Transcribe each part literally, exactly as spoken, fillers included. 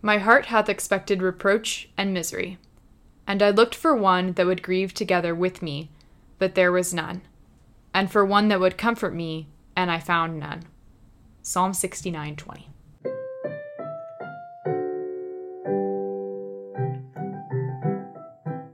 My heart hath expected reproach and misery, and I looked for one that would grieve together with me, but there was none, and for one that would comfort me, and I found none. Psalm sixty-nine twenty.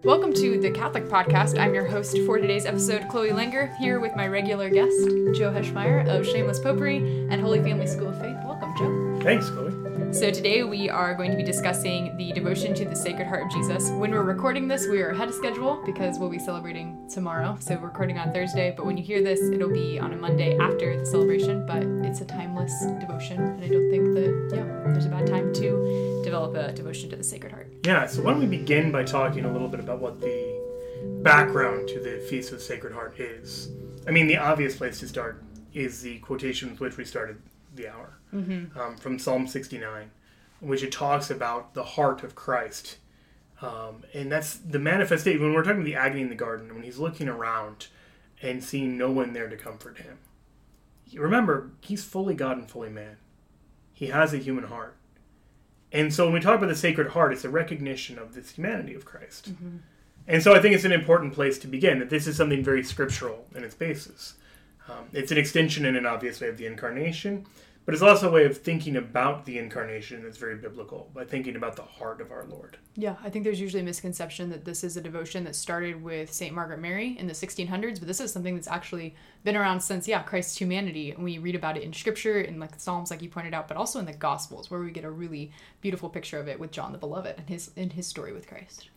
Welcome to The Catholic Podcast. I'm your host for today's episode, Chloe Langer, here with my regular guest, Joe Heschmeyer of Shameless Popery and Holy Family School of Faith. Welcome, Joe. Thanks, Chloe. So today we are going to be discussing the devotion to the Sacred Heart of Jesus. When we're recording this, we are ahead of schedule because we'll be celebrating tomorrow, so we're recording on Thursday, but when you hear this, it'll be on a Monday after the celebration, but it's a timeless devotion, and I don't think that, yeah, there's a bad time to develop a devotion to the Sacred Heart. Yeah, so why don't we begin by talking a little bit about what the background to the Feast of the Sacred Heart is. I mean, the obvious place to start is the quotation with which we started the hour, mm-hmm. um, from Psalm sixty-nine, in which it talks about the heart of Christ. Um, and that's the manifestation, when we're talking about the agony in the garden, when he's looking around and seeing no one there to comfort him. Remember, he's fully God and fully man. He has a human heart. And so when we talk about the Sacred Heart, it's a recognition of this humanity of Christ. Mm-hmm. And so I think it's an important place to begin, that this is something very scriptural in its basis. Um, it's an extension in an obvious way of the Incarnation, but it's also a way of thinking about the Incarnation that's very biblical, by thinking about the heart of our Lord. Yeah, I think there's usually a misconception that this is a devotion that started with Saint Margaret Mary in the sixteen hundreds, but this is something that's actually been around since, yeah, Christ's humanity. And we read about it in Scripture, in like the Psalms, like you pointed out, but also in the Gospels, where we get a really beautiful picture of it with John the Beloved and his, and his story with Christ.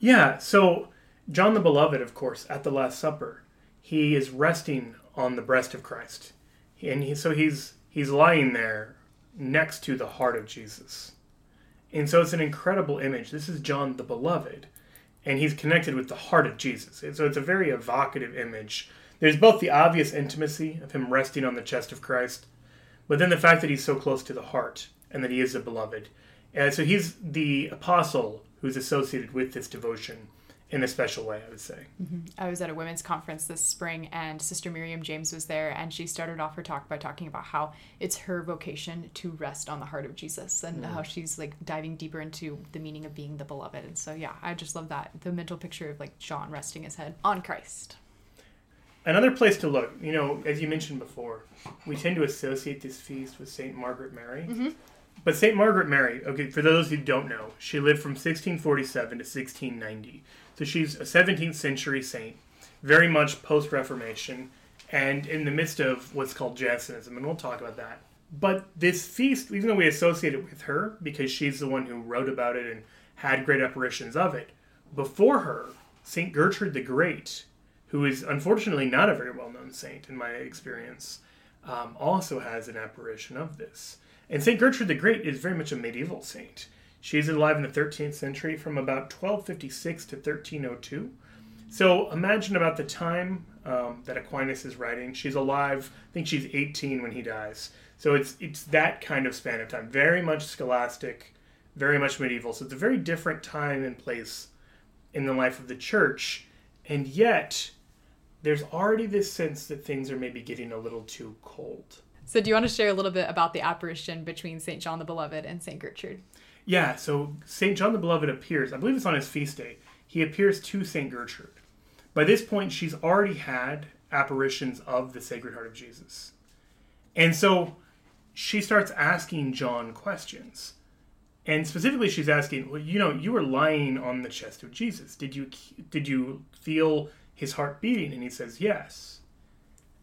Yeah, so John the Beloved, of course, at the Last Supper, he is resting on the breast of Christ. And he, so he's... He's lying there next to the heart of Jesus. And so it's an incredible image. This is John the Beloved, and he's connected with the heart of Jesus. And so it's a very evocative image. There's both the obvious intimacy of him resting on the chest of Christ, but then the fact that he's so close to the heart and that he is the Beloved. And so he's the apostle who's associated with this devotion in a special way, I would say. Mm-hmm. I was at a women's conference this spring, and Sister Miriam James was there, and she started off her talk by talking about how it's her vocation to rest on the heart of Jesus, and mm-hmm. how she's like diving deeper into the meaning of being the Beloved. And so, yeah, I just love that, the mental picture of like John resting his head on Christ. Another place to look, you know, as you mentioned before, we tend to associate this feast with Saint Margaret Mary. Mm-hmm. But Saint Margaret Mary, okay, for those who don't know, she lived from sixteen forty-seven to sixteen ninety. So she's a seventeenth century saint, very much post-Reformation, and in the midst of what's called Jansenism, and we'll talk about that. But this feast, even though we associate it with her, because she's the one who wrote about it and had great apparitions of it, before her, Saint Gertrude the Great, who is unfortunately not a very well-known saint in my experience, um, also has an apparition of this. And Saint Gertrude the Great is very much a medieval saint. She's alive in the thirteenth century from about twelve fifty-six to thirteen oh two. So imagine about the time um, that Aquinas is writing. She's alive, I think she's eighteen when he dies. So it's it's that kind of span of time. Very much scholastic, very much medieval. So it's a very different time and place in the life of the church. And yet, there's already this sense that things are maybe getting a little too cold. So do you want to share a little bit about the apparition between Saint John the Beloved and Saint Gertrude? Yeah, so Saint John the Beloved appears, I believe it's on his feast day, he appears to Saint Gertrude. By this point, she's already had apparitions of the Sacred Heart of Jesus. And so she starts asking John questions. And specifically, she's asking, well, you know, you were lying on the chest of Jesus. Did you, did you feel his heart beating? And he says, yes.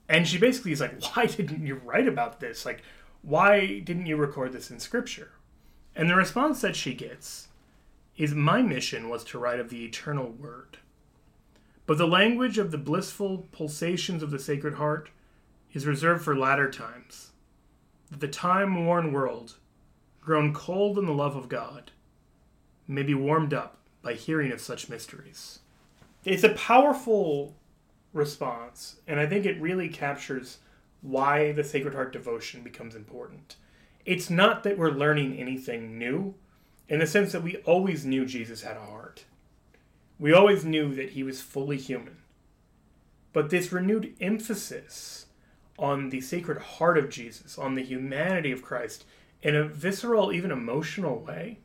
And she basically is like, why didn't you write about this? Like, why didn't you record this in Scripture? And the response that she gets is, my mission was to write of the eternal word. But the language of the blissful pulsations of the Sacred Heart is reserved for latter times, that the time-worn world, grown cold in the love of God, may be warmed up by hearing of such mysteries. It's a powerful response, and I think it really captures why the Sacred Heart devotion becomes important. It's not that we're learning anything new, in the sense that we always knew Jesus had a heart. We always knew that he was fully human. But this renewed emphasis on the Sacred Heart of Jesus, on the humanity of Christ, in a visceral, even emotional way,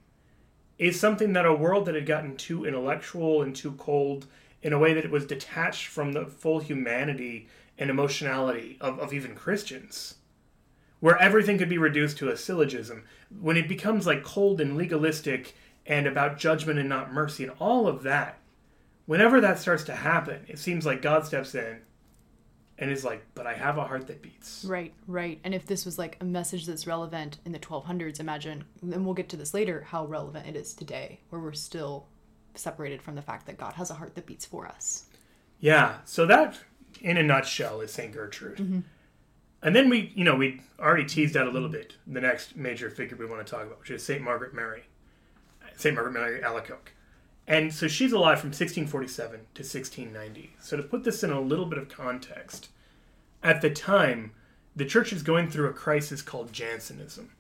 is something that a world that had gotten too intellectual and too cold in a way that it was detached from the full humanity and emotionality of, of even Christians, where everything could be reduced to a syllogism, when it becomes like cold and legalistic and about judgment and not mercy and all of that, whenever that starts to happen, it seems like God steps in and is like, but I have a heart that beats. Right, right. And if this was like a message that's relevant in the twelve hundreds, imagine, and we'll get to this later, how relevant it is today, where we're still separated from the fact that God has a heart that beats for us. Yeah. So that, in a nutshell, is Saint Gertrude. Mm-hmm. And then we, you know, we already teased out a little bit the next major figure we want to talk about, which is Saint Margaret Mary. Saint Margaret Mary Alacoque. And so she's alive from sixteen forty-seven to sixteen ninety. So to put this in a little bit of context, at the time, the church is going through a crisis called Jansenism.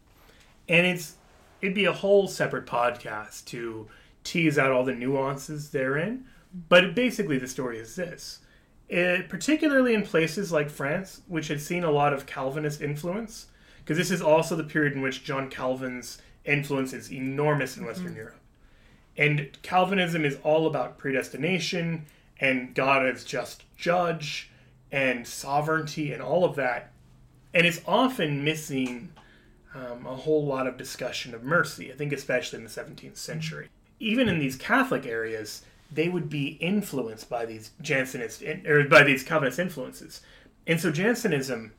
And it's it'd be a whole separate podcast to tease out all the nuances therein. But basically the story is this. It, particularly in places like France, which had seen a lot of Calvinist influence, because this is also the period in which John Calvin's influence is enormous in Western mm-hmm. Europe. And Calvinism is all about predestination and God as just judge and sovereignty and all of that. And it's often missing um, a whole lot of discussion of mercy, I think especially in the seventeenth century. Even in these Catholic areas, they would be influenced by these Jansenist, or by these Calvinist influences. And so Jansenism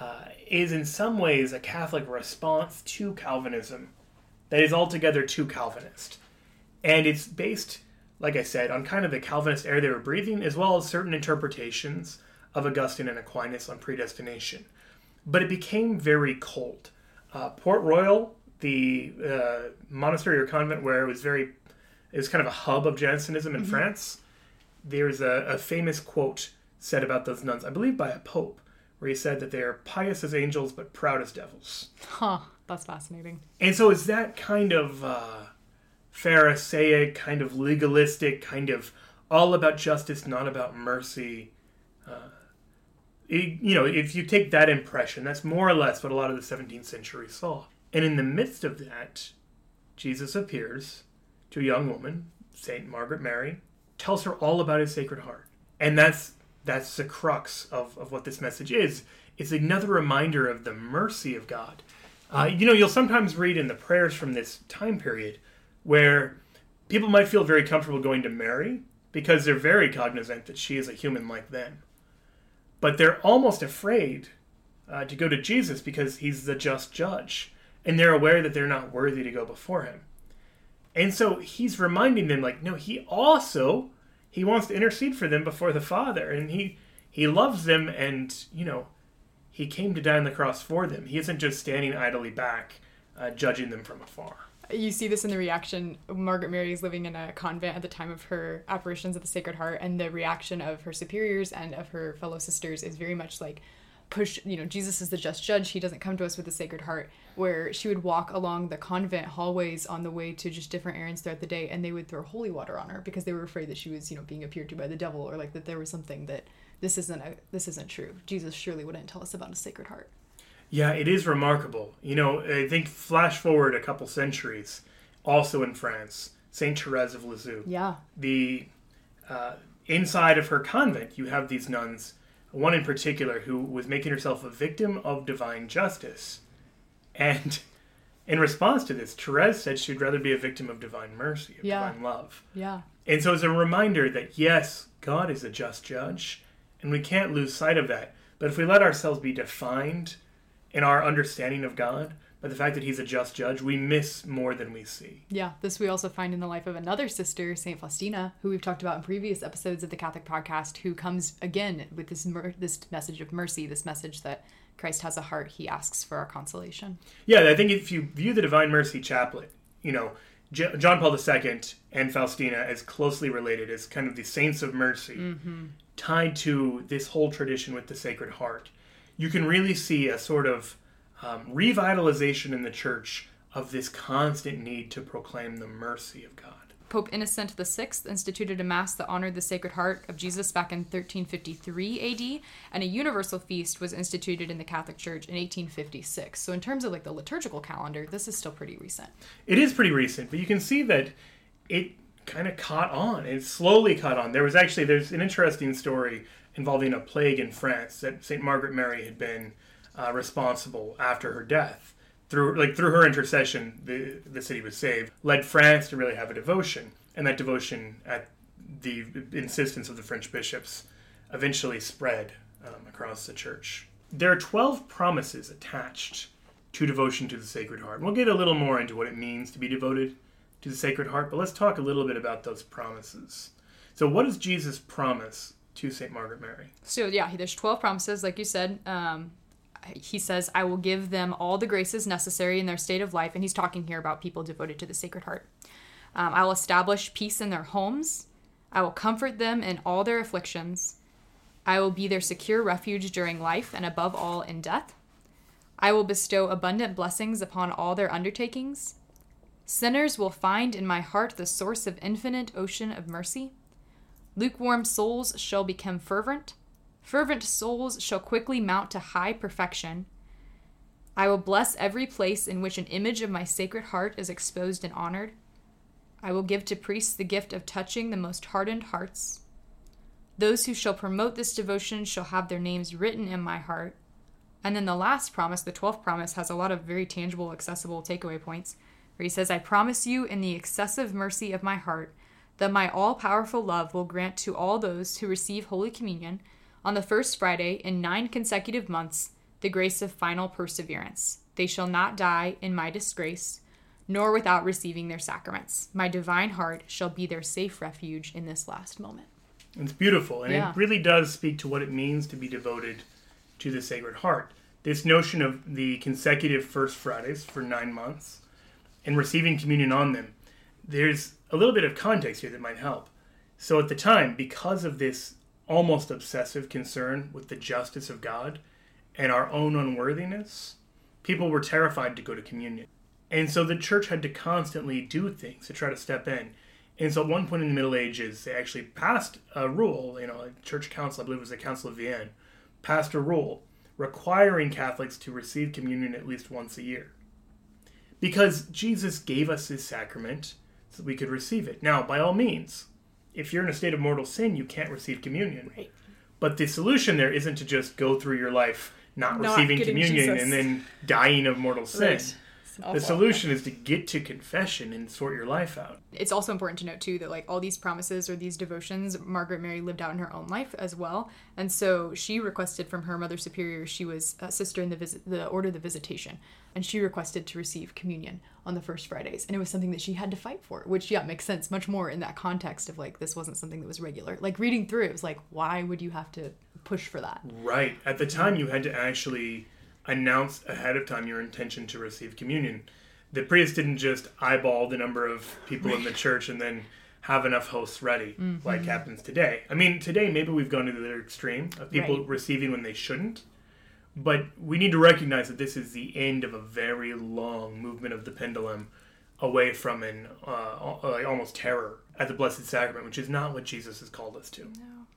uh, is in some ways a Catholic response to Calvinism that is altogether too Calvinist. And it's based, like I said, on kind of the Calvinist air they were breathing, as well as certain interpretations of Augustine and Aquinas on predestination. But it became very cold. Uh, Port Royal, the uh, monastery or convent where it was very, it was kind of a hub of Jansenism in mm-hmm. France, there's a, a famous quote said about those nuns, I believe by a pope, where he said that they are pious as angels, but proud as devils. Huh, that's fascinating. And so it's that kind of Uh, Pharisaic, kind of legalistic, kind of all about justice, not about mercy. Uh, it, you know, if you take that impression, that's more or less what a lot of the seventeenth century saw. And in the midst of that, Jesus appears to a young woman, Saint Margaret Mary, tells her all about his Sacred Heart. And that's that's the crux of, of what this message is. It's another reminder of the mercy of God. Uh, you know, you'll sometimes read in the prayers from this time period where people might feel very comfortable going to Mary because they're very cognizant that she is a human like them. But they're almost afraid uh, to go to Jesus because he's the just judge. And they're aware that they're not worthy to go before him. And so he's reminding them, like, no, he also, he wants to intercede for them before the Father. And he, he loves them and, you know, he came to die on the cross for them. He isn't just standing idly back, uh, judging them from afar. You see this in the reaction. Margaret Mary is living in a convent at the time of her apparitions of the Sacred Heart, and the reaction of her superiors and of her fellow sisters is very much like, push, you know, Jesus is the just judge. He doesn't come to us with the Sacred Heart, where she would walk along the convent hallways on the way to just different errands throughout the day, and they would throw holy water on her because they were afraid that she was, you know, being appeared to by the devil, or like that there was something that this isn't a, this isn't true. Jesus surely wouldn't tell us about a Sacred Heart. Yeah, it is remarkable. You know, I think flash forward a couple centuries, also in France, Saint Therese of Lisieux. Yeah. The uh, inside of her convent, you have these nuns, one in particular who was making herself a victim of divine justice. And in response to this, Therese said she'd rather be a victim of divine mercy, of yeah. divine love. Yeah. And so it's a reminder that, yes, God is a just judge, and we can't lose sight of that. But if we let ourselves be defined in our understanding of God, but the fact that he's a just judge, we miss more than we see. Yeah, this we also find in the life of another sister, Saint Faustina, who we've talked about in previous episodes of the Catholic Podcast, who comes again with this mer- this message of mercy, this message that Christ has a heart, he asks for our consolation. Yeah, I think if you view the Divine Mercy Chaplet, you know, J- John Paul the Second and Faustina as closely related as kind of the saints of mercy, mm-hmm. tied to this whole tradition with the Sacred Heart. You can really see a sort of um, revitalization in the church of this constant need to proclaim the mercy of God. Pope Innocent the Sixth instituted a Mass that honored the Sacred Heart of Jesus back in thirteen fifty-three A D, and a universal feast was instituted in the Catholic Church in eighteen fifty-six. So in terms of like the liturgical calendar, this is still pretty recent. It is pretty recent, but you can see that it kind of caught on. It slowly caught on. There was actually, there's an interesting story involving a plague in France that Saint Margaret Mary had been uh, responsible after her death. Through like through her intercession, the the city was saved, led France to really have a devotion. And that devotion, at the insistence of the French bishops, eventually spread um, across the church. There are twelve promises attached to devotion to the Sacred Heart. We'll get a little more into what it means to be devoted to the Sacred Heart, but let's talk a little bit about those promises. So what does Jesus promise to Saint Margaret Mary? So yeah, there's twelve promises, like you said. Um... He says, I will give them all the graces necessary in their state of life. And he's talking here about people devoted to the Sacred Heart. Um, I will establish peace in their homes. I will comfort them in all their afflictions. I will be their secure refuge during life and above all in death. I will bestow abundant blessings upon all their undertakings. Sinners will find in my heart the source of infinite ocean of mercy. Lukewarm souls shall become fervent. Fervent souls shall quickly mount to high perfection. I will bless every place in which an image of my Sacred Heart is exposed and honored. I will give to priests the gift of touching the most hardened hearts. Those who shall promote this devotion shall have their names written in my heart. And then the last promise, the twelfth promise, has a lot of very tangible, accessible takeaway points, where he says, I promise you in the excessive mercy of my heart that my all-powerful love will grant to all those who receive Holy Communion on the first Friday in nine consecutive months, the grace of final perseverance. They shall not die in my disgrace, nor without receiving their sacraments. My divine heart shall be their safe refuge in this last moment. It's beautiful, and yeah. It really does speak to what it means to be devoted to the Sacred Heart. This notion of the consecutive first Fridays for nine months and receiving communion on them, there's a little bit of context here that might help. So at the time, because of this almost obsessive concern with the justice of God and our own unworthiness, people were terrified to go to communion. And so the church had to constantly do things to try to step in. And so at one point in the Middle Ages, they actually passed a rule, you know, a church council, I believe it was the Council of Vienne, passed a rule requiring Catholics to receive communion at least once a year. Because Jesus gave us his sacrament so that we could receive it. Now, by all means, if you're in a state of mortal sin, you can't receive communion. Right. But the solution there isn't to just go through your life not, not receiving communion Jesus. And then dying of mortal sin. Right. The solution is to get to confession and sort your life out. It's also important to note, too, that like all these promises or these devotions, Margaret Mary lived out in her own life as well. And so she requested from her Mother Superior, she was a sister in the, visit, the Order of the Visitation, and she requested to receive communion on the first Fridays. And it was something that she had to fight for, which, yeah, makes sense much more in that context of like this wasn't something that was regular. Like reading through it, it was like, why would you have to push for that? Right. At the time, you had to actually announce ahead of time your intention to receive communion. The priest didn't just eyeball the number of people in the church and then have enough hosts ready, mm-hmm. like happens today. I mean, today maybe we've gone to the other extreme of people right. receiving when they shouldn't, but we need to recognize that this is the end of a very long movement of the pendulum away from an uh, almost terror at the Blessed Sacrament, which is not what Jesus has called us to. No.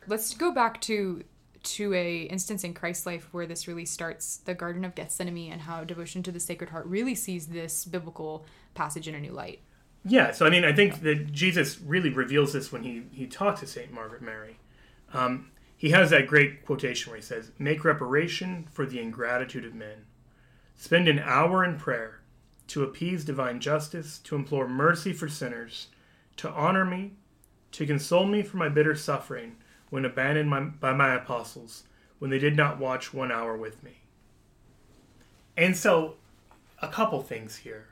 Let's go back to to a instance in Christ's life where this really starts, the Garden of Gethsemane, and how devotion to the Sacred Heart really sees this biblical passage in a new light. Yeah, so I mean, I think that Jesus really reveals this when he, he talks to Saint Margaret Mary. Um, he has that great quotation where he says, make reparation for the ingratitude of men. Spend an hour in prayer to appease divine justice, to implore mercy for sinners, to honor me, to console me for my bitter suffering, when abandoned my, by my apostles, when they did not watch one hour with me. And so, a couple things here.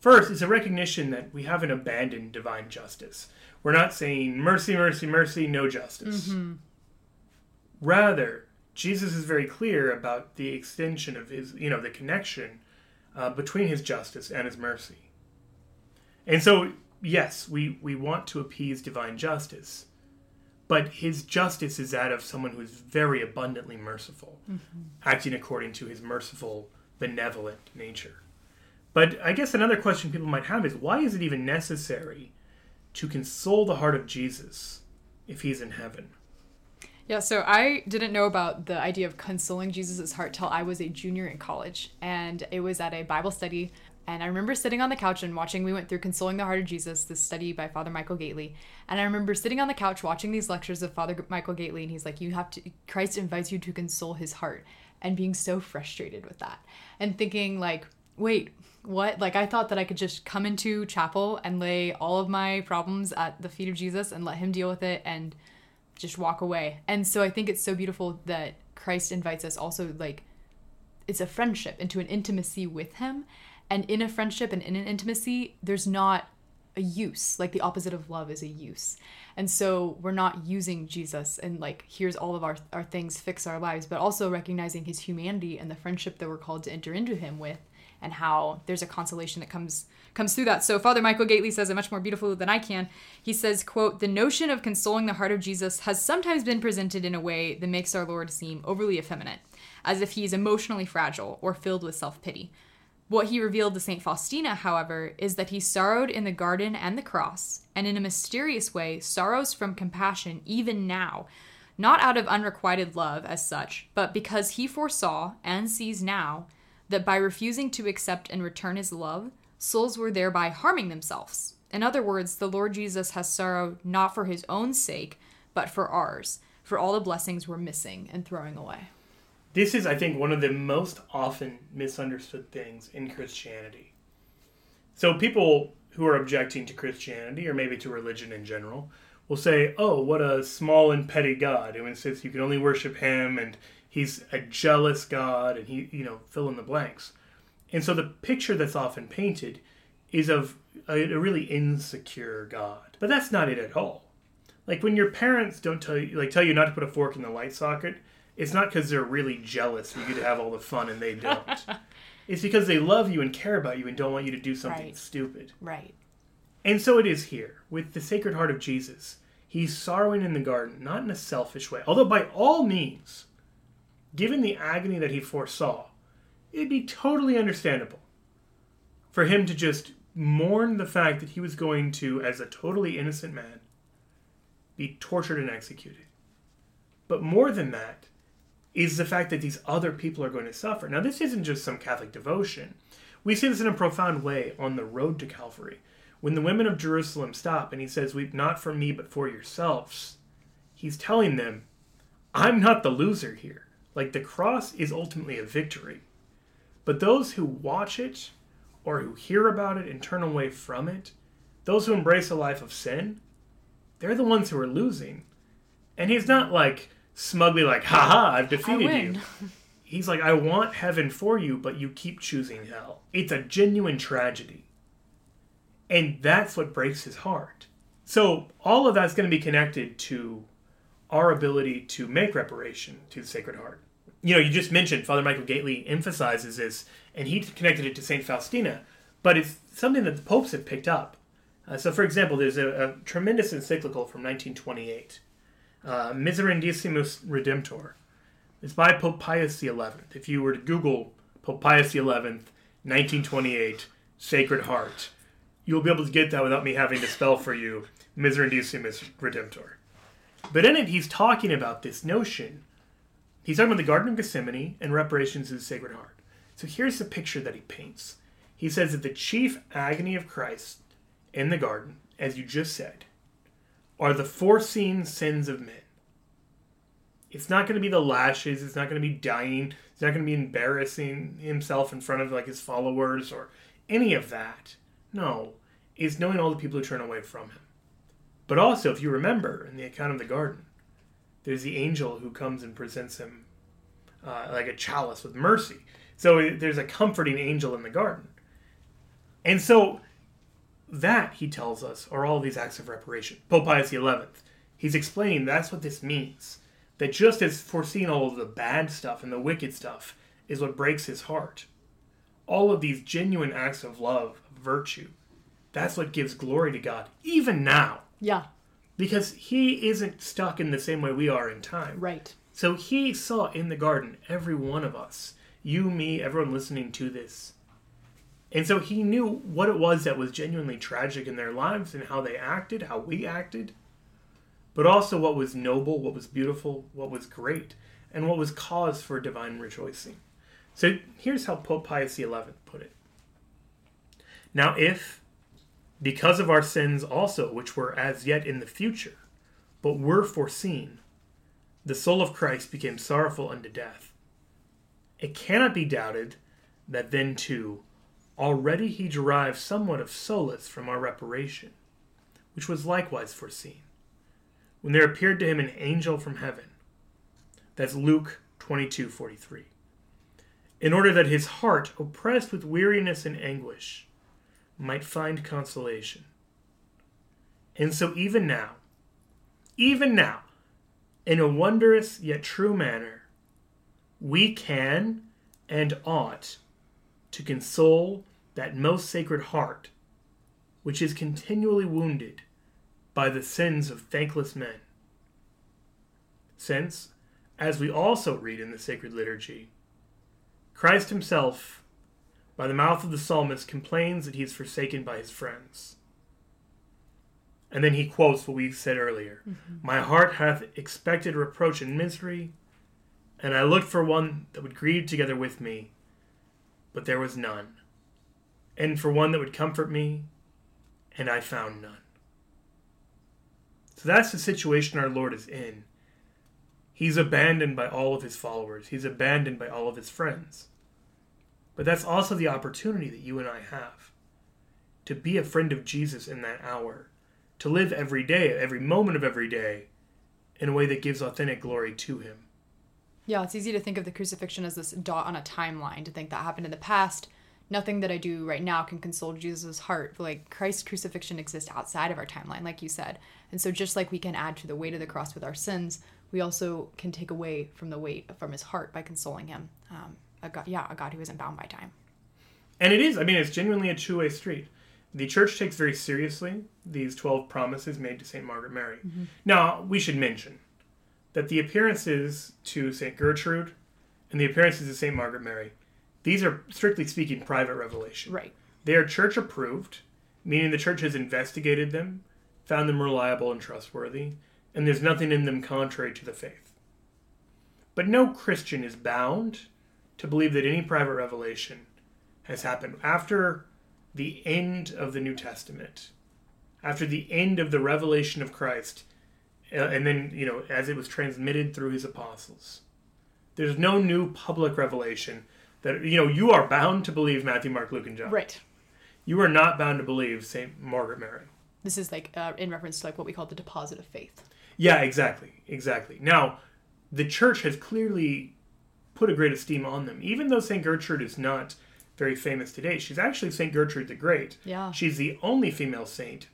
First, it's a recognition that we haven't abandoned divine justice. We're not saying, mercy, mercy, mercy, no justice. Mm-hmm. Rather, Jesus is very clear about the extension of his, you know, the connection uh, between his justice and his mercy. And so, yes, we, we want to appease divine justice, but his justice is that of someone who is very abundantly merciful, mm-hmm. acting according to his merciful, benevolent nature. But I guess another question people might have is, why is it even necessary to console the heart of Jesus if he's in heaven. Yeah, so I didn't know about the idea of consoling Jesus' heart till I was a junior in college. And it was at a Bible study. And I remember sitting on the couch and watching, we went through Consoling the Heart of Jesus, this study by Father Michael Gaitley. And I remember sitting on the couch watching these lectures of Father Michael Gaitley. And he's like, you have to, Christ invites you to console his heart, and being so frustrated with that and thinking like, wait, what? Like, I thought that I could just come into chapel and lay all of my problems at the feet of Jesus and let him deal with it and just walk away. And so I think it's so beautiful that Christ invites us also, like, it's a friendship, into an intimacy with him. And in a friendship and in an intimacy, there's not a use. Like, the opposite of love is a use. And so we're not using Jesus and, like, here's all of our, our things, fix our lives, but also recognizing his humanity and the friendship that we're called to enter into him with, and how there's a consolation that comes comes through that. So Father Michael Gaitley says it much more beautifully than I can. He says, quote, the notion of consoling the heart of Jesus has sometimes been presented in a way that makes our Lord seem overly effeminate, as if he is emotionally fragile or filled with self-pity. What he revealed to Saint Faustina, however, is that he sorrowed in the garden and the cross, and in a mysterious way sorrows from compassion even now, not out of unrequited love as such, but because he foresaw and sees now that by refusing to accept and return his love, souls were thereby harming themselves. In other words, the Lord Jesus has sorrow not for his own sake, but for ours, for all the blessings we're missing and throwing away. This is, I think, one of the most often misunderstood things in Christianity. So people who are objecting to Christianity, or maybe to religion in general, will say, oh, what a small and petty God who insists you can only worship him, and he's a jealous God, and he, you know, fill in the blanks. And so the picture that's often painted is of a, a really insecure God. But that's not it at all. Like, when your parents don't tell you, like, tell you not to put a fork in the light socket, it's not because they're really jealous and you get to have all the fun and they don't. It's because they love you and care about you and don't want you to do something right. Stupid. Right. And so it is here with the Sacred Heart of Jesus. He's sorrowing in the garden, not in a selfish way. Although by all means, given the agony that he foresaw, it'd be totally understandable for him to just mourn the fact that he was going to, as a totally innocent man, be tortured and executed. But more than that, is the fact that these other people are going to suffer. Now, this isn't just some Catholic devotion. We see this in a profound way on the road to Calvary. When the women of Jerusalem stop and he says, weep not for me, but for yourselves, he's telling them, I'm not the loser here. Like, the cross is ultimately a victory. But those who watch it, or who hear about it and turn away from it, those who embrace a life of sin, they're the ones who are losing. And he's not like, smugly like, haha, I've defeated you. He's like, I want heaven for you, but you keep choosing hell. It's a genuine tragedy. And that's what breaks his heart. So all of that's going to be connected to our ability to make reparation to the Sacred Heart. You know, you just mentioned Father Michael Gaitley emphasizes this, and he connected it to Saint Faustina, but it's something that the popes have picked up. Uh, so, for example, there's a, a tremendous encyclical from nineteen twenty-eight, Uh, Miserandissimus Redemptor. It's by Pope Pius the Eleventh. If you were to Google Pope Pius the Eleventh, nineteen twenty-eight, Sacred Heart, you'll be able to get that without me having to spell for you Miserandissimus Redemptor. But in it, he's talking about this notion. He's talking about the Garden of Gethsemane and reparations to the Sacred Heart. So here's the picture that he paints. He says that the chief agony of Christ in the garden, as you just said, are the foreseen sins of men. It's not going to be the lashes. It's not going to be dying. It's not going to be embarrassing himself in front of, like, his followers or any of that. No, it's knowing all the people who turn away from him. But also, if you remember, in the account of the garden, there's the angel who comes and presents him uh, like a chalice with mercy. So there's a comforting angel in the garden. And so that, he tells us, are all these acts of reparation. Pope Pius the Eleventh, he's explaining that's what this means. That just as foreseeing all of the bad stuff and the wicked stuff is what breaks his heart, all of these genuine acts of love, of virtue, that's what gives glory to God, even now. Yeah. Because he isn't stuck in the same way we are in time. Right. So he saw in the garden, every one of us, you, me, everyone listening to this, And so he knew what it was that was genuinely tragic in their lives and how they acted, how we acted, but also what was noble, what was beautiful, what was great, and what was cause for divine rejoicing. So here's how Pope Pius the Eleventh put it. Now if, because of our sins also, which were as yet in the future, but were foreseen, the soul of Christ became sorrowful unto death, it cannot be doubted that then too, already he derived somewhat of solace from our reparation, which was likewise foreseen, when there appeared to him an angel from heaven. That's Luke twenty-two forty-three. In order that his heart, oppressed with weariness and anguish, might find consolation. And so even now, even now, in a wondrous yet true manner, we can and ought to console that most sacred heart, which is continually wounded by the sins of thankless men. Since, as we also read in the sacred liturgy, Christ himself, by the mouth of the psalmist, complains that he is forsaken by his friends. And then he quotes what we said earlier. Mm-hmm. My heart hath expected reproach and misery, and I looked for one that would grieve together with me, but there was none. And for one that would comfort me, and I found none. So that's the situation our Lord is in. He's abandoned by all of his followers. He's abandoned by all of his friends. But that's also the opportunity that you and I have, to be a friend of Jesus in that hour, to live every day, every moment of every day, in a way that gives authentic glory to him. Yeah, it's easy to think of the crucifixion as this dot on a timeline, to think that happened in the past. Nothing that I do right now can console Jesus' heart. Like, Christ's crucifixion exists outside of our timeline, like you said. And so just like we can add to the weight of the cross with our sins, we also can take away from the weight from his heart by consoling him. Um, a God, yeah, a God who isn't bound by time. And it is. I mean, it's genuinely a two-way street. The church takes very seriously these twelve promises made to Saint Margaret Mary. Mm-hmm. Now, we should mention that the appearances to Saint Gertrude and the appearances to Saint Margaret Mary, these are, strictly speaking, private revelation. Right. They are church-approved, meaning the church has investigated them, found them reliable and trustworthy, and there's nothing in them contrary to the faith. But no Christian is bound to believe that any private revelation has happened after the end of the New Testament, after the end of the revelation of Christ, and then, you know, as it was transmitted through his apostles. There's no new public revelation that, you know, you are bound to believe Matthew, Mark, Luke, and John. Right. You are not bound to believe Saint Margaret Mary. This is like uh, in reference to like what we call the deposit of faith. Yeah, exactly. Exactly. Now, the church has clearly put a great esteem on them. Even though Saint Gertrude is not very famous today, she's actually Saint Gertrude the Great. Yeah. She's the only female saint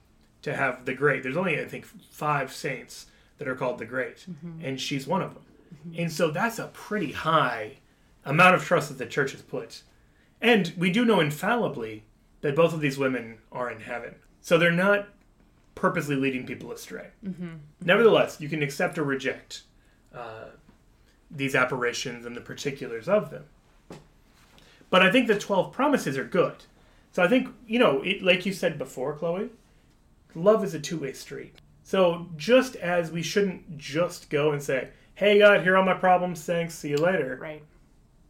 to have the Great. There's only, I think, five saints that are called the Great, mm-hmm. and she's one of them. Mm-hmm. And so that's a pretty high amount of trust that the church has put. And we do know infallibly that both of these women are in heaven. So they're not purposely leading people astray. Mm-hmm. Mm-hmm. Nevertheless, you can accept or reject uh, these apparitions and the particulars of them. But I think the twelve promises are good. So I think, you know, it, like you said before, Chloe, love is a two-way street. So just as we shouldn't just go and say, hey, God, here are all my problems, thanks, see you later. Right.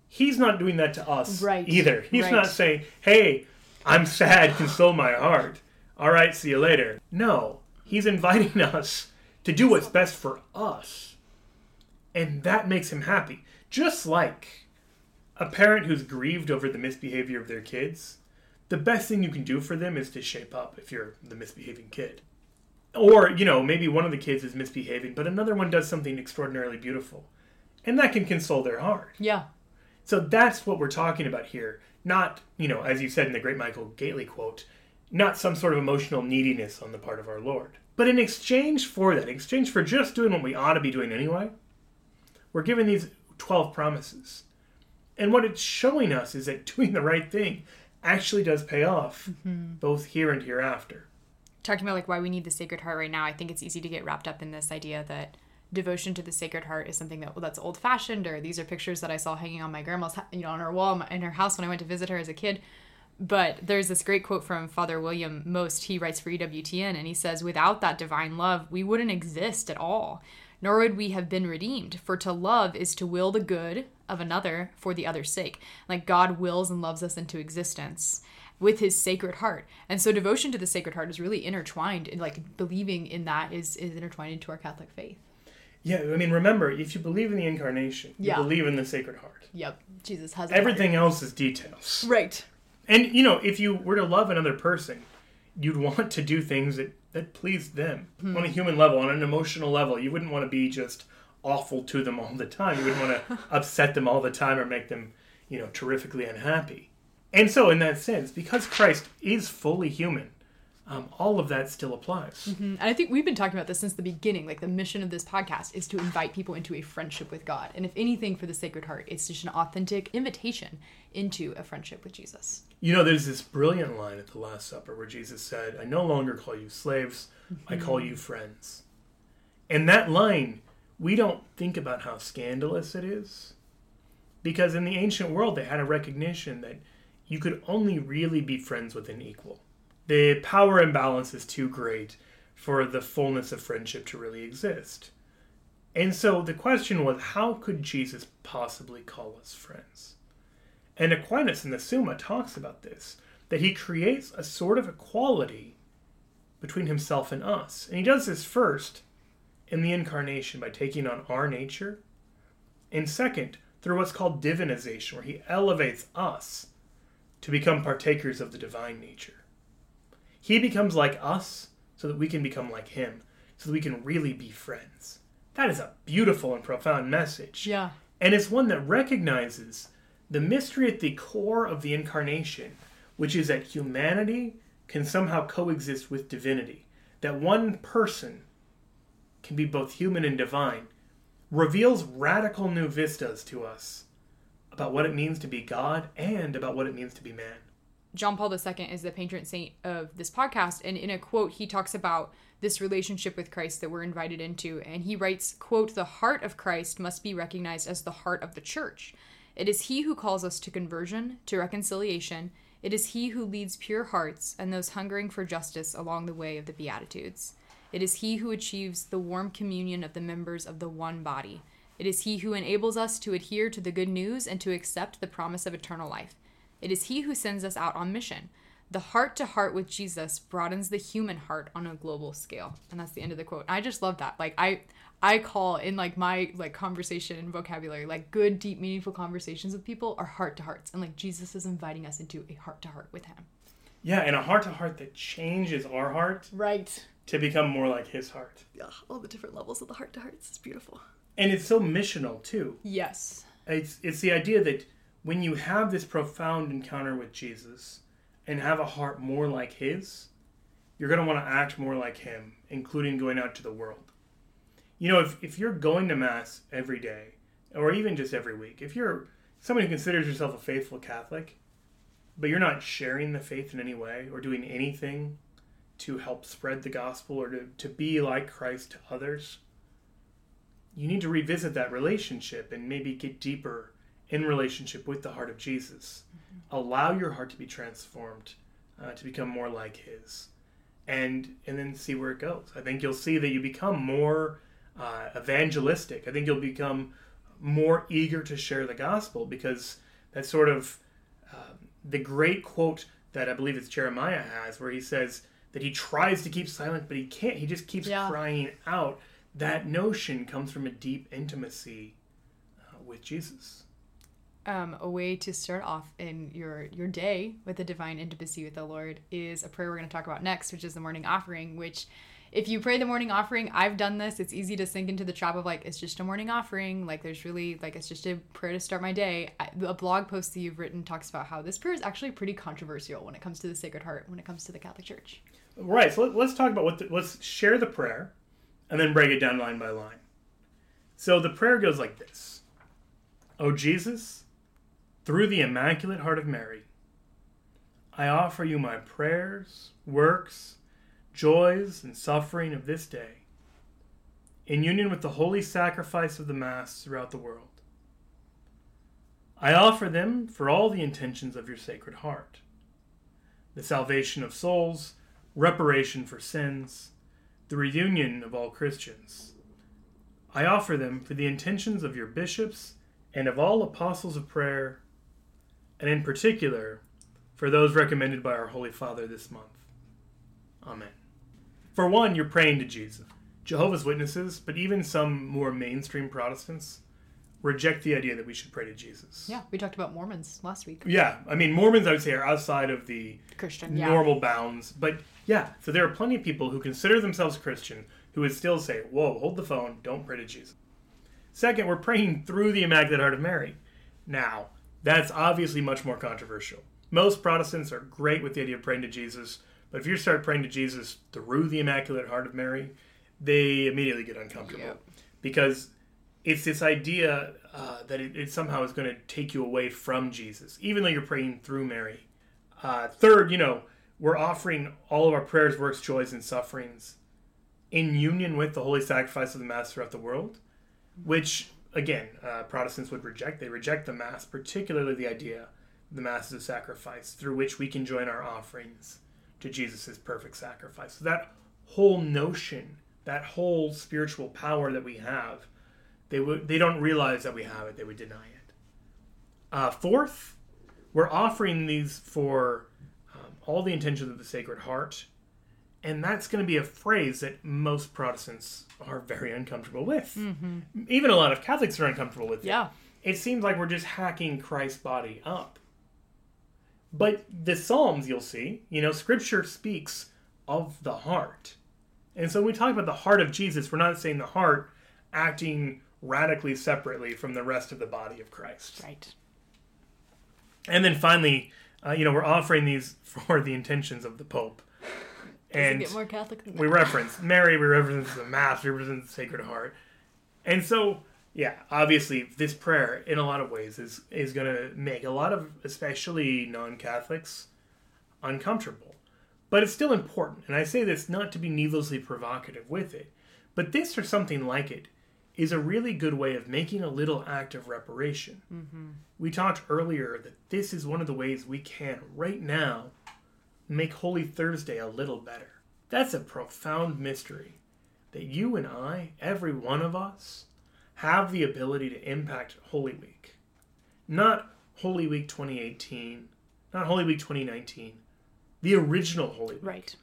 He's not doing that to us right. either. He's right. not saying, hey, I'm sad, console my heart. All right, see you later. No, he's inviting us to do what's best for us. And that makes him happy. Just like a parent who's grieved over the misbehavior of their kids, the best thing you can do for them is to shape up if you're the misbehaving kid. Or, you know, maybe one of the kids is misbehaving, but another one does something extraordinarily beautiful. And that can console their heart. Yeah. So that's what we're talking about here. Not, you know, as you said in the great Michael Gaitley quote, not some sort of emotional neediness on the part of our Lord. But in exchange for that, in exchange for just doing what we ought to be doing anyway, we're given these twelve promises. And what it's showing us is that doing the right thing actually does pay off, mm-hmm. both here and hereafter. Talking about like why we need the Sacred Heart right now, I think it's easy to get wrapped up in this idea that devotion to the Sacred Heart is something that well, that's old-fashioned, or these are pictures that I saw hanging on my grandma's, you know, on her wall in her house when I went to visit her as a kid. But there's this great quote from Father William Most. He writes for E W T N, and he says, "Without that divine love, we wouldn't exist at all, nor would we have been redeemed. For to love is to will the good of another for the other's sake." Like, God wills and loves us into existence with his Sacred Heart. And so devotion to the Sacred Heart is really intertwined, and like believing in that is, is intertwined into our Catholic faith. Yeah, I mean, remember, if you believe in the Incarnation, you yeah. believe in the Sacred Heart. Yep, Jesus has a everything heart. Else is details. Right. And, you know, if you were to love another person, you'd want to do things that, that please them hmm. on a human level, on an emotional level. You wouldn't want to be just awful to them all the time. You wouldn't want to upset them all the time or make them, you know, terrifically unhappy. And so in that sense, because Christ is fully human, Um, all of that still applies. Mm-hmm. And I think we've been talking about this since the beginning. Like, the mission of this podcast is to invite people into a friendship with God. And if anything, for the Sacred Heart, it's just an authentic invitation into a friendship with Jesus. You know, there's this brilliant line at the Last Supper where Jesus said, "I no longer call you slaves, mm-hmm. I call you friends." And that line, we don't think about how scandalous it is. Because in the ancient world, they had a recognition that you could only really be friends with an equal. The power imbalance is too great for the fullness of friendship to really exist. And so the question was, how could Jesus possibly call us friends? And Aquinas in the Summa talks about this, that he creates a sort of equality between himself and us. And he does this first in the Incarnation by taking on our nature, and second, through what's called divinization, where he elevates us to become partakers of the divine nature. He becomes like us so that we can become like him, so that we can really be friends. That is a beautiful and profound message. Yeah. And it's one that recognizes the mystery at the core of the Incarnation, which is that humanity can somehow coexist with divinity. That one person can be both human and divine reveals radical new vistas to us about what it means to be God and about what it means to be man. John Paul the Second is the patron saint of this podcast, and in a quote, he talks about this relationship with Christ that we're invited into, and he writes, quote, "The heart of Christ must be recognized as the heart of the church. It is he who calls us to conversion, to reconciliation. It is he who leads pure hearts and those hungering for justice along the way of the Beatitudes. It is he who achieves the warm communion of the members of the one body. It is he who enables us to adhere to the good news and to accept the promise of eternal life. It is he who sends us out on mission. The heart-to-heart with Jesus broadens the human heart on a global scale." And that's the end of the quote. I just love that. Like, I I call in, like, my, like, conversation and vocabulary, like, good, deep, meaningful conversations with people are heart-to-hearts. And, like, Jesus is inviting us into a heart-to-heart with him. Yeah, and a heart-to-heart that changes our heart. Right. To become more like his heart. Yeah, all the different levels of the heart-to-hearts. It's beautiful. And it's so missional, too. Yes. It's it's the idea that when you have this profound encounter with Jesus and have a heart more like his, you're going to want to act more like him, including going out to the world. You know, if, if you're going to Mass every day, or even just every week, if you're someone who considers yourself a faithful Catholic, but you're not sharing the faith in any way or doing anything to help spread the gospel or to, to be like Christ to others, you need to revisit that relationship and maybe get deeper in relationship with the heart of Jesus. Mm-hmm. Allow your heart to be transformed, uh, to become more like his, and and then see where it goes. I think you'll see that you become more uh, evangelistic. I think you'll become more eager to share the gospel, because that's sort of uh, the great quote that I believe it's Jeremiah has, where he says that he tries to keep silent, but he can't. He just keeps yeah. crying out. That notion comes from a deep intimacy uh, with Jesus. Um, a way to start off in your, your day with a divine intimacy with the Lord is a prayer we're going to talk about next, which is the morning offering, which if you pray the morning offering, I've done this. It's easy to sink into the trap of like, it's just a morning offering. Like there's really like, it's just a prayer to start my day. I, a blog post that you've written talks about how this prayer is actually pretty controversial when it comes to the Sacred Heart, when it comes to the Catholic Church. Right. So let, let's talk about what, the, let's share the prayer and then break it down line by line. So the prayer goes like this. O Jesus, through the Immaculate Heart of Mary, I offer you my prayers, works, joys, and suffering of this day, in union with the holy sacrifice of the Mass throughout the world. I offer them for all the intentions of your Sacred Heart, the salvation of souls, reparation for sins, the reunion of all Christians. I offer them for the intentions of your bishops and of all apostles of prayer, and in particular, for those recommended by our Holy Father this month. Amen. For one, you're praying to Jesus. Jehovah's Witnesses, but even some more mainstream Protestants, reject the idea that we should pray to Jesus. Yeah, we talked about Mormons last week. Yeah, I mean, Mormons, I would say, are outside of the Christian normal yeah. bounds. But yeah, so there are plenty of people who consider themselves Christian who would still say, whoa, hold the phone, don't pray to Jesus. Second, we're praying through the Immaculate Heart of Mary. Now, that's obviously much more controversial. Most Protestants are great with the idea of praying to Jesus, but if you start praying to Jesus through the Immaculate Heart of Mary, they immediately get uncomfortable. Yep. Because it's this idea uh, that it, it somehow is going to take you away from Jesus, even though you're praying through Mary. Uh, third, you know, we're offering all of our prayers, works, joys, and sufferings in union with the holy sacrifice of the Mass throughout the world, which, again, uh, Protestants would reject. They reject the Mass, particularly the idea that the Mass is a sacrifice through which we can join our offerings to Jesus' perfect sacrifice. So that whole notion, that whole spiritual power that we have, they would they don't realize that we have it. They would deny it. Uh, fourth, we're offering these for um, all the intentions of the Sacred Heart. And that's going to be a phrase that most Protestants are very uncomfortable with. Mm-hmm. Even a lot of Catholics are uncomfortable with yeah. it. It seems like we're just hacking Christ's body up. But the Psalms, you'll see, you know, Scripture speaks of the heart. And so when we talk about the heart of Jesus, we're not saying the heart acting radically separately from the rest of the body of Christ. Right. And then finally, uh, you know, we're offering these for the intentions of the Pope. And get more Catholic than that. We reference Mary, we reference the Mass, we reference the Sacred Heart. And so, yeah, obviously this prayer in a lot of ways is, is going to make a lot of, especially non-Catholics, uncomfortable. But it's still important, and I say this not to be needlessly provocative with it, but this or something like it is a really good way of making a little act of reparation. Mm-hmm. We talked earlier that this is one of the ways we can, right now, make Holy Thursday a little better. That's a profound mystery, that you and I, every one of us, have the ability to impact Holy Week. Not Holy Week twenty eighteen, not Holy Week twenty nineteen, the original Holy Week. Right.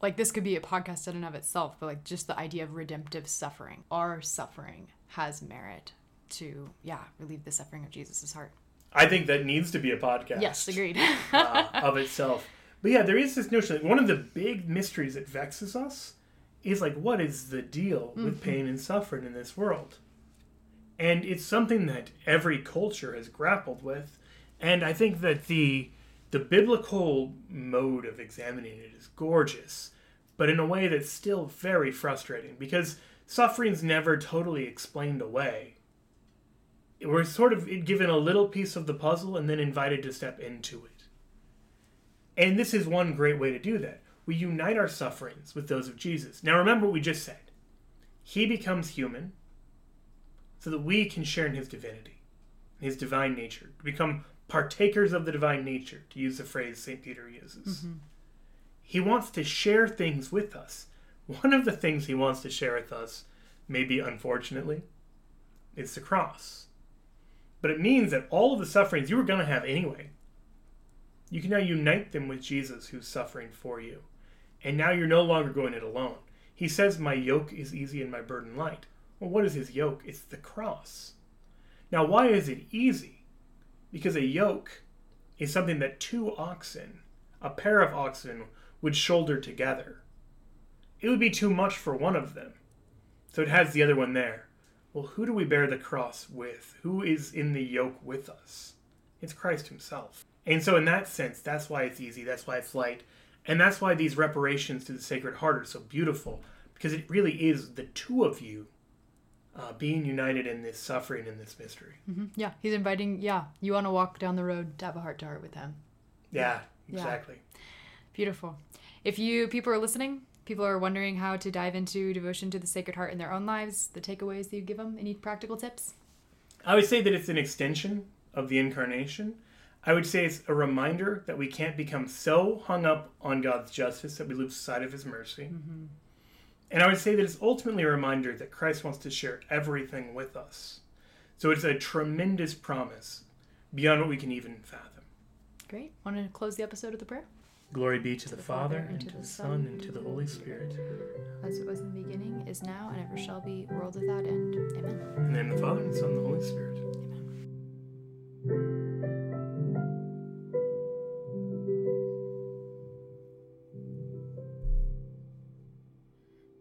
Like, this could be a podcast in and of itself, but, like, just the idea of redemptive suffering. Our suffering has merit to, yeah, relieve the suffering of Jesus' heart. I think that needs to be a podcast. Yes, agreed. uh, of itself. But, yeah, there is this notion that one of the big mysteries that vexes us is, like, what is the deal with mm-hmm. pain and suffering in this world? And it's something that every culture has grappled with. And I think that the... The biblical mode of examining it is gorgeous, but in a way that's still very frustrating, because suffering's never totally explained away. We're sort of given a little piece of the puzzle and then invited to step into it. And this is one great way to do that. We unite our sufferings with those of Jesus. Now remember what we just said. He becomes human so that we can share in his divinity, his divine nature, to become partakers of the divine nature, to use the phrase Saint Peter uses. Mm-hmm. He wants to share things with us. One of the things he wants to share with us, maybe unfortunately, is the cross. But it means that all of the sufferings you were going to have anyway, you can now unite them with Jesus who's suffering for you. And now you're no longer going it alone. He says, my yoke is easy and my burden light. Well, what is his yoke? It's the cross. Now, why is it easy? Because a yoke is something that two oxen, a pair of oxen, would shoulder together. It would be too much for one of them. So it has the other one there. Well, who do we bear the cross with? Who is in the yoke with us? It's Christ himself. And so in that sense, that's why it's easy. That's why it's light. And that's why these reparations to the Sacred Heart are so beautiful. Because it really is the two of you Uh, being united in this suffering, in this mystery. Mm-hmm. Yeah, he's inviting, yeah, you want to walk down the road to have a heart to heart with him. Yeah, exactly. Yeah. Beautiful. If you, people are listening, people are wondering how to dive into devotion to the Sacred Heart in their own lives, the takeaways that you give them, any practical tips? I would say that it's an extension of the Incarnation. I would say it's a reminder that we can't become so hung up on God's justice that we lose sight of his mercy. Mm-hmm. And I would say that it's ultimately a reminder that Christ wants to share everything with us. So it's a tremendous promise beyond what we can even fathom. Great. Want to close the episode with a prayer? Glory be to, to the, the Father, Father, and to the Son, and to the Holy Spirit. As it was in the beginning, is now, and ever shall be, world without end. Amen. In the name of the Father, and the Son, and the Holy Spirit.